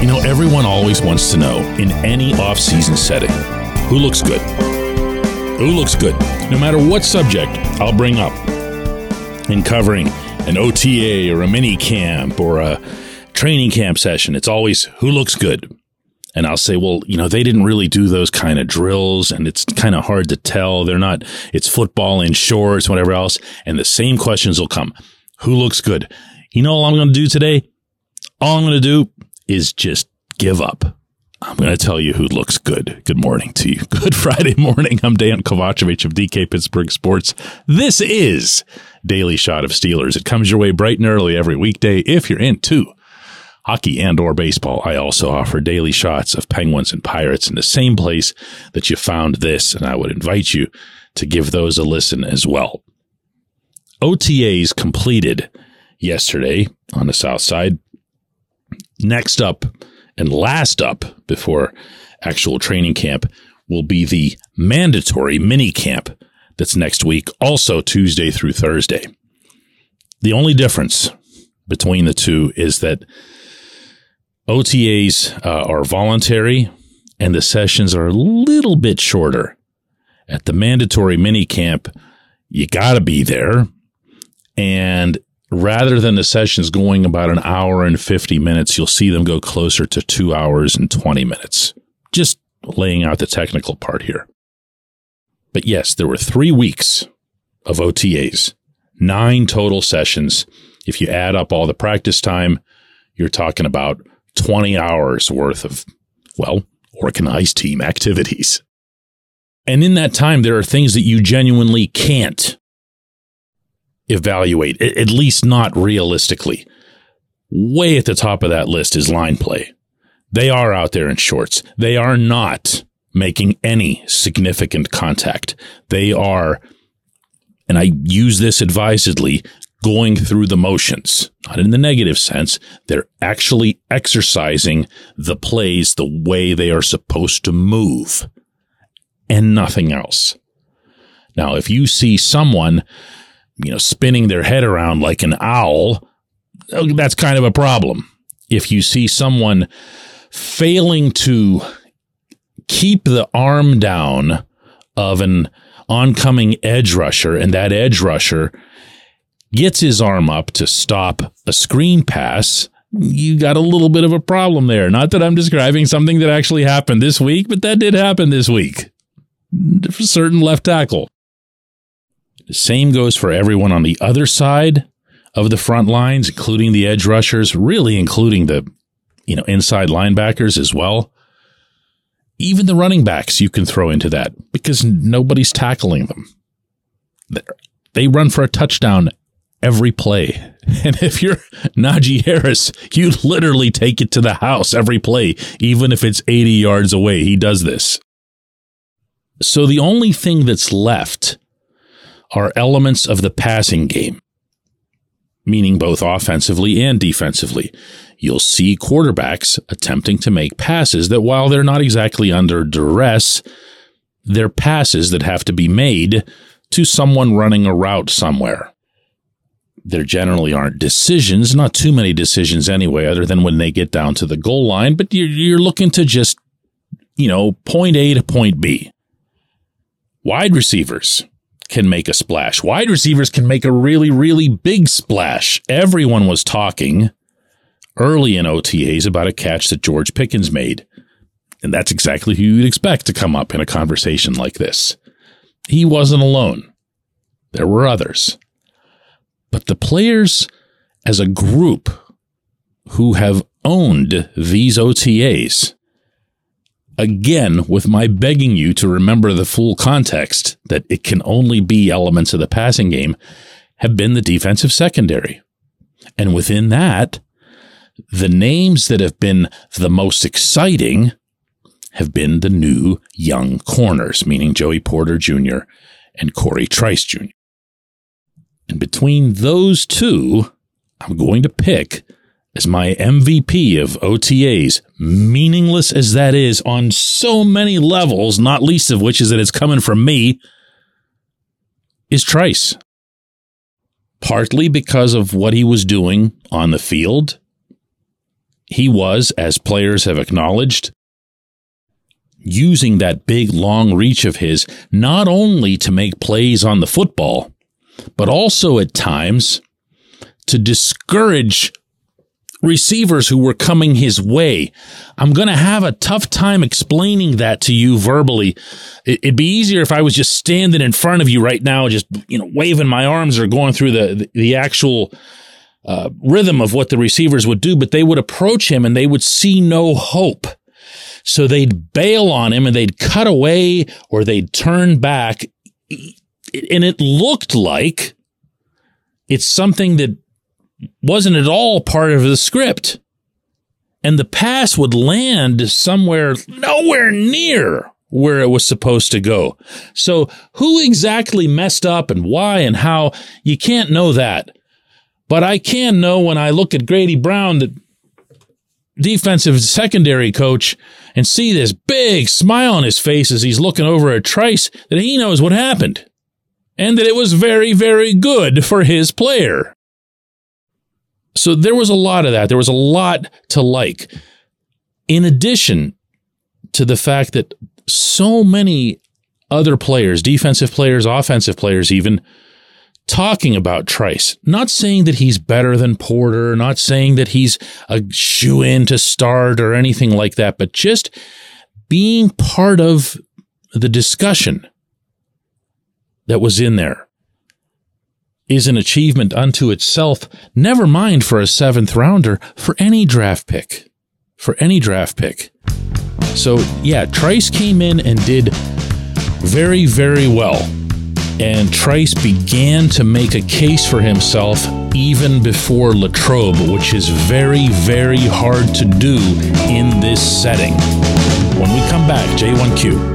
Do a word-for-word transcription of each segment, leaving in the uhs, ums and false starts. You know, everyone always wants to know, in any off-season setting, who looks good? Who looks good? No matter what subject I'll bring up in covering an O T A or a mini camp or a training camp session, it's always, who looks good? And I'll say, well, you know, they didn't really do those kind of drills, and it's kind of hard to tell. They're not, it's football in shorts, whatever else. And the same questions will come. Who looks good? You know all I'm going to do today? All I'm going to do is just give up. I'm going to tell you who looks good. Good morning to you. Good Friday morning. I'm Dejan Kovacevic of D K Pittsburgh Sports. This is Daily Shot of Steelers. It comes your way bright and early every weekday if you're into hockey and or baseball. I also offer daily shots of Penguins and Pirates in the same place that you found this, and I would invite you to give those a listen as well. O T As completed yesterday on the South Side. Next up and last up before actual training camp will be the mandatory mini camp that's next week, also Tuesday through Thursday. The only difference between the two is that O T As uh, are voluntary and the sessions are a little bit shorter. At the mandatory mini camp, you got to be there, and rather than the sessions going about an hour and fifty minutes, you'll see them go closer to two hours and twenty minutes. Just laying out the technical part here. But yes, there were three weeks of O T As, nine total sessions. If you add up all the practice time, you're talking about twenty hours worth of, well, organized team activities. And in that time, there are things that you genuinely can't evaluate, at least not realistically. Way at the top of that list is line play. They are out there in shorts. They are not making any significant contact. They are, and I use this advisedly, going through the motions, not in the negative sense. They're actually exercising the plays the way they are supposed to move and nothing else. Now, if you see someone, you know, spinning their head around like an owl, that's kind of a problem. If you see someone failing to keep the arm down of an oncoming edge rusher, and that edge rusher gets his arm up to stop a screen pass, you got a little bit of a problem there. Not that I'm describing something that actually happened this week, but that did happen this week. For certain left tackle. The same goes for everyone on the other side of the front lines, including the edge rushers, really including the, you know, inside linebackers as well. Even the running backs you can throw into that because nobody's tackling them. They're, they run for a touchdown every play. And if you're Najee Harris, you literally take it to the house every play, even if it's eighty yards away. He does this. So the only thing that's left are elements of the passing game, meaning both offensively and defensively. You'll see quarterbacks attempting to make passes that, while they're not exactly under duress, they're passes that have to be made to someone running a route somewhere. There generally aren't decisions, not too many decisions anyway, other than when they get down to the goal line, but you're, you're looking to just, you know, point A to point B. Wide receivers can make a splash. Wide receivers can make a really, really big splash. Everyone was talking early in O T As about a catch that George Pickens made. And that's exactly who you'd expect to come up in a conversation like this. He wasn't alone. There were others. But the players as a group who have owned these O T As, again, with my begging you to remember the full context that it can only be elements of the passing game, have been the defensive secondary. And within that, the names that have been the most exciting have been the new young corners, meaning Joey Porter Junior and Corey Trice Junior And between those two, I'm going to pick as my M V P of O T As, meaningless as that is on so many levels, not least of which is that it's coming from me, is Trice. Partly because of what he was doing on the field. He was, as players have acknowledged, using that big, long reach of his, not only to make plays on the football, but also at times to discourage receivers who were coming his way. I'm going to have a tough time explaining that to you verbally. It'd be easier if I was just standing in front of you right now, just, you know, waving my arms or going through the, the, the actual uh, rhythm of what the receivers would do, but they would approach him and they would see no hope. So they'd bail on him and they'd cut away or they'd turn back. And it looked like it's something that wasn't at all part of the script. And the pass would land somewhere nowhere near where it was supposed to go. So who exactly messed up and why and how, you can't know that. But I can know when I look at Grady Brown, that defensive secondary coach, and see this big smile on his face as he's looking over at Trice, that he knows what happened and that it was very, very good for his player. So there was a lot of that. There was a lot to like. In addition to the fact that so many other players, defensive players, offensive players even, talking about Trice, not saying that he's better than Porter, not saying that he's a shoo-in to start or anything like that, but just being part of the discussion that was in there is an achievement unto itself, never mind for a seventh rounder, for any draft pick, for any draft pick. So yeah, Trice came in and did very, very well. And Trice began to make a case for himself even before Latrobe, which is very, very hard to do in this setting. When we come back, J one Q.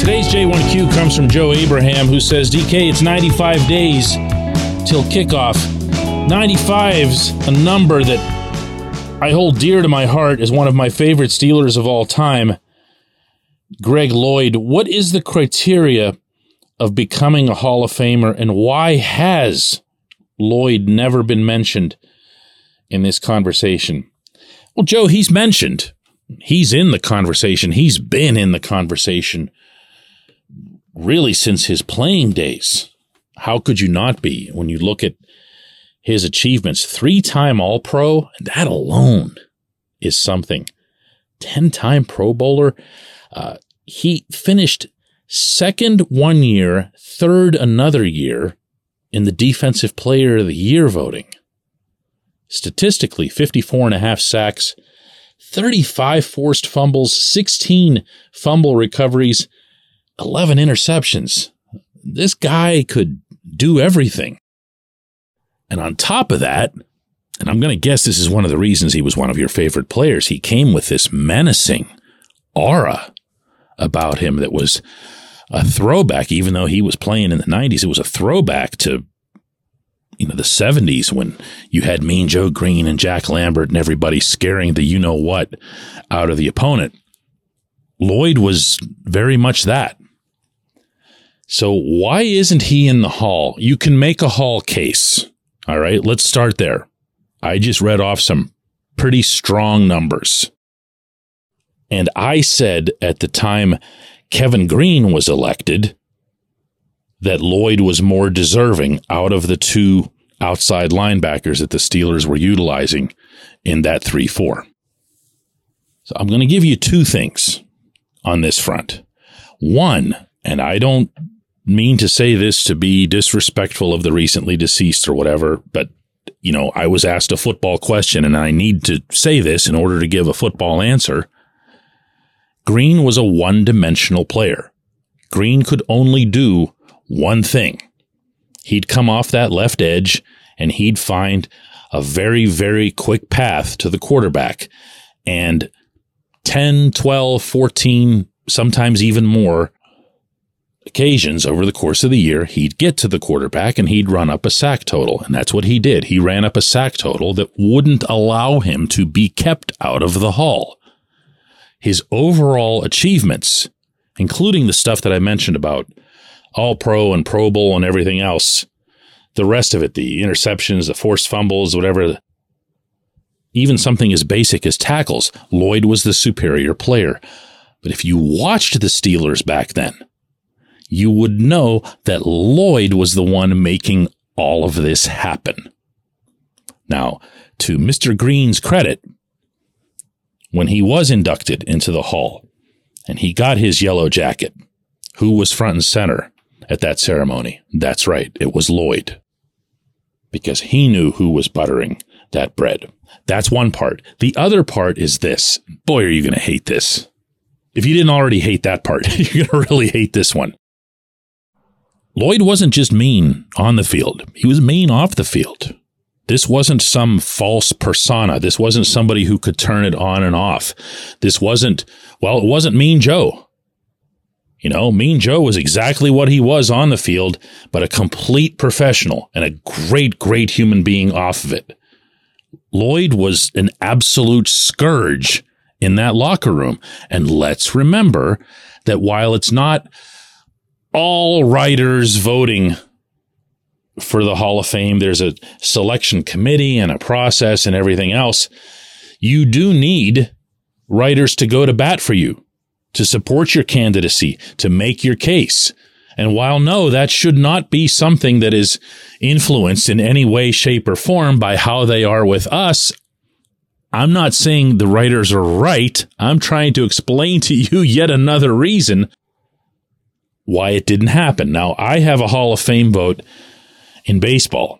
Today's J one Q comes from Joe Abraham, who says, D K, it's ninety-five days till kickoff. ninety-five's a number that I hold dear to my heart as one of my favorite Steelers of all time, Greg Lloyd. What is the criteria of becoming a Hall of Famer, and why has Lloyd never been mentioned in this conversation? Well, Joe, he's mentioned. He's in the conversation. He's been in the conversation really since his playing days. How could you not be when you look at his achievements? Three-time All-Pro, and that alone is something. Ten-time Pro Bowler. Uh, he finished second one year, third another year in the Defensive Player of the Year voting. Statistically, fifty-four and a half sacks, thirty-five forced fumbles, sixteen fumble recoveries, eleven interceptions. This guy could do everything. And on top of that, and I'm going to guess this is one of the reasons he was one of your favorite players, he came with this menacing aura about him that was a throwback. Even though he was playing in the nineties, it was a throwback to, you know, the seventies, when you had Mean Joe Green and Jack Lambert and everybody scaring the you-know-what out of the opponent. Lloyd was very much that. So why isn't he in the Hall? You can make a Hall case. All right, let's start there. I just read off some pretty strong numbers. And I said at the time Kevin Green was elected that Lloyd was more deserving out of the two outside linebackers that the Steelers were utilizing in that three four. So I'm going to give you two things on this front. One, and I don't mean to say this to be disrespectful of the recently deceased or whatever, but, you know, I was asked a football question and I need to say this in order to give a football answer. Green was a one-dimensional player. Green could only do one thing. He'd come off that left edge and he'd find a very, very quick path to the quarterback. And ten, twelve, fourteen, sometimes even more occasions over the course of the year, he'd get to the quarterback and he'd run up a sack total. And that's what he did. He ran up a sack total that wouldn't allow him to be kept out of the Hall. His overall achievements, including the stuff that I mentioned about All-Pro and Pro Bowl and everything else, the rest of it, the interceptions, the forced fumbles, whatever, even something as basic as tackles, Lloyd was the superior player. But if you watched the Steelers back then, you would know that Lloyd was the one making all of this happen. Now, to Mister Green's credit, when he was inducted into the Hall and he got his yellow jacket, who was front and center at that ceremony? That's right, it was Lloyd. Because he knew who was buttering that bread. That's one part. The other part is this. Boy, are you going to hate this. If you didn't already hate that part, you're going to really hate this one. Lloyd wasn't just mean on the field. He was mean off the field. This wasn't some false persona. This wasn't somebody who could turn it on and off. This wasn't, well, it wasn't Mean Joe. You know, Mean Joe was exactly what he was on the field, but a complete professional and a great, great human being off of it. Lloyd was an absolute scourge in that locker room. And let's remember that while it's not all writers voting for the Hall of Fame, there's a selection committee and a process and everything else. You do need writers to go to bat for you, to support your candidacy, to make your case. And while no, that should not be something that is influenced in any way, shape, or form by how they are with us, I'm not saying the writers are right. I'm trying to explain to you yet another reason why it didn't happen. Now, I have a Hall of Fame vote in baseball,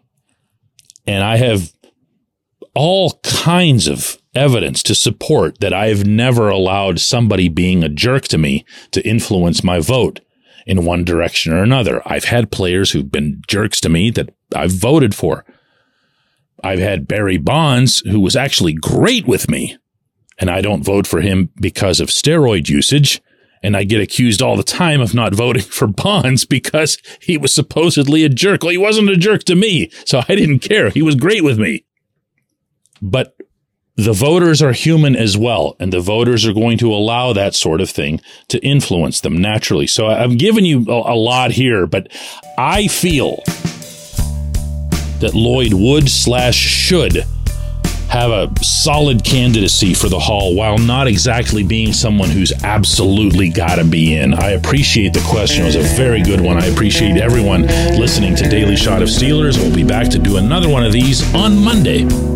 and I have all kinds of evidence to support that I've never allowed somebody being a jerk to me to influence my vote. in one direction or another. I've had players who've been jerks to me that I've voted for. I've had Barry Bonds, who was actually great with me, and I don't vote for him because of steroid usage. And I get accused all the time of not voting for Bonds because he was supposedly a jerk. Well, he wasn't a jerk to me, so I didn't care. He was great with me. But the voters are human as well, and the voters are going to allow that sort of thing to influence them naturally. So I'm giving you a lot here, but I feel that Lloyd would slash should have a solid candidacy for the Hall while not exactly being someone who's absolutely got to be in. I appreciate the question. It was a very good one. I appreciate everyone listening to Daily Shot of Steelers. We'll be back to do another one of these on Monday.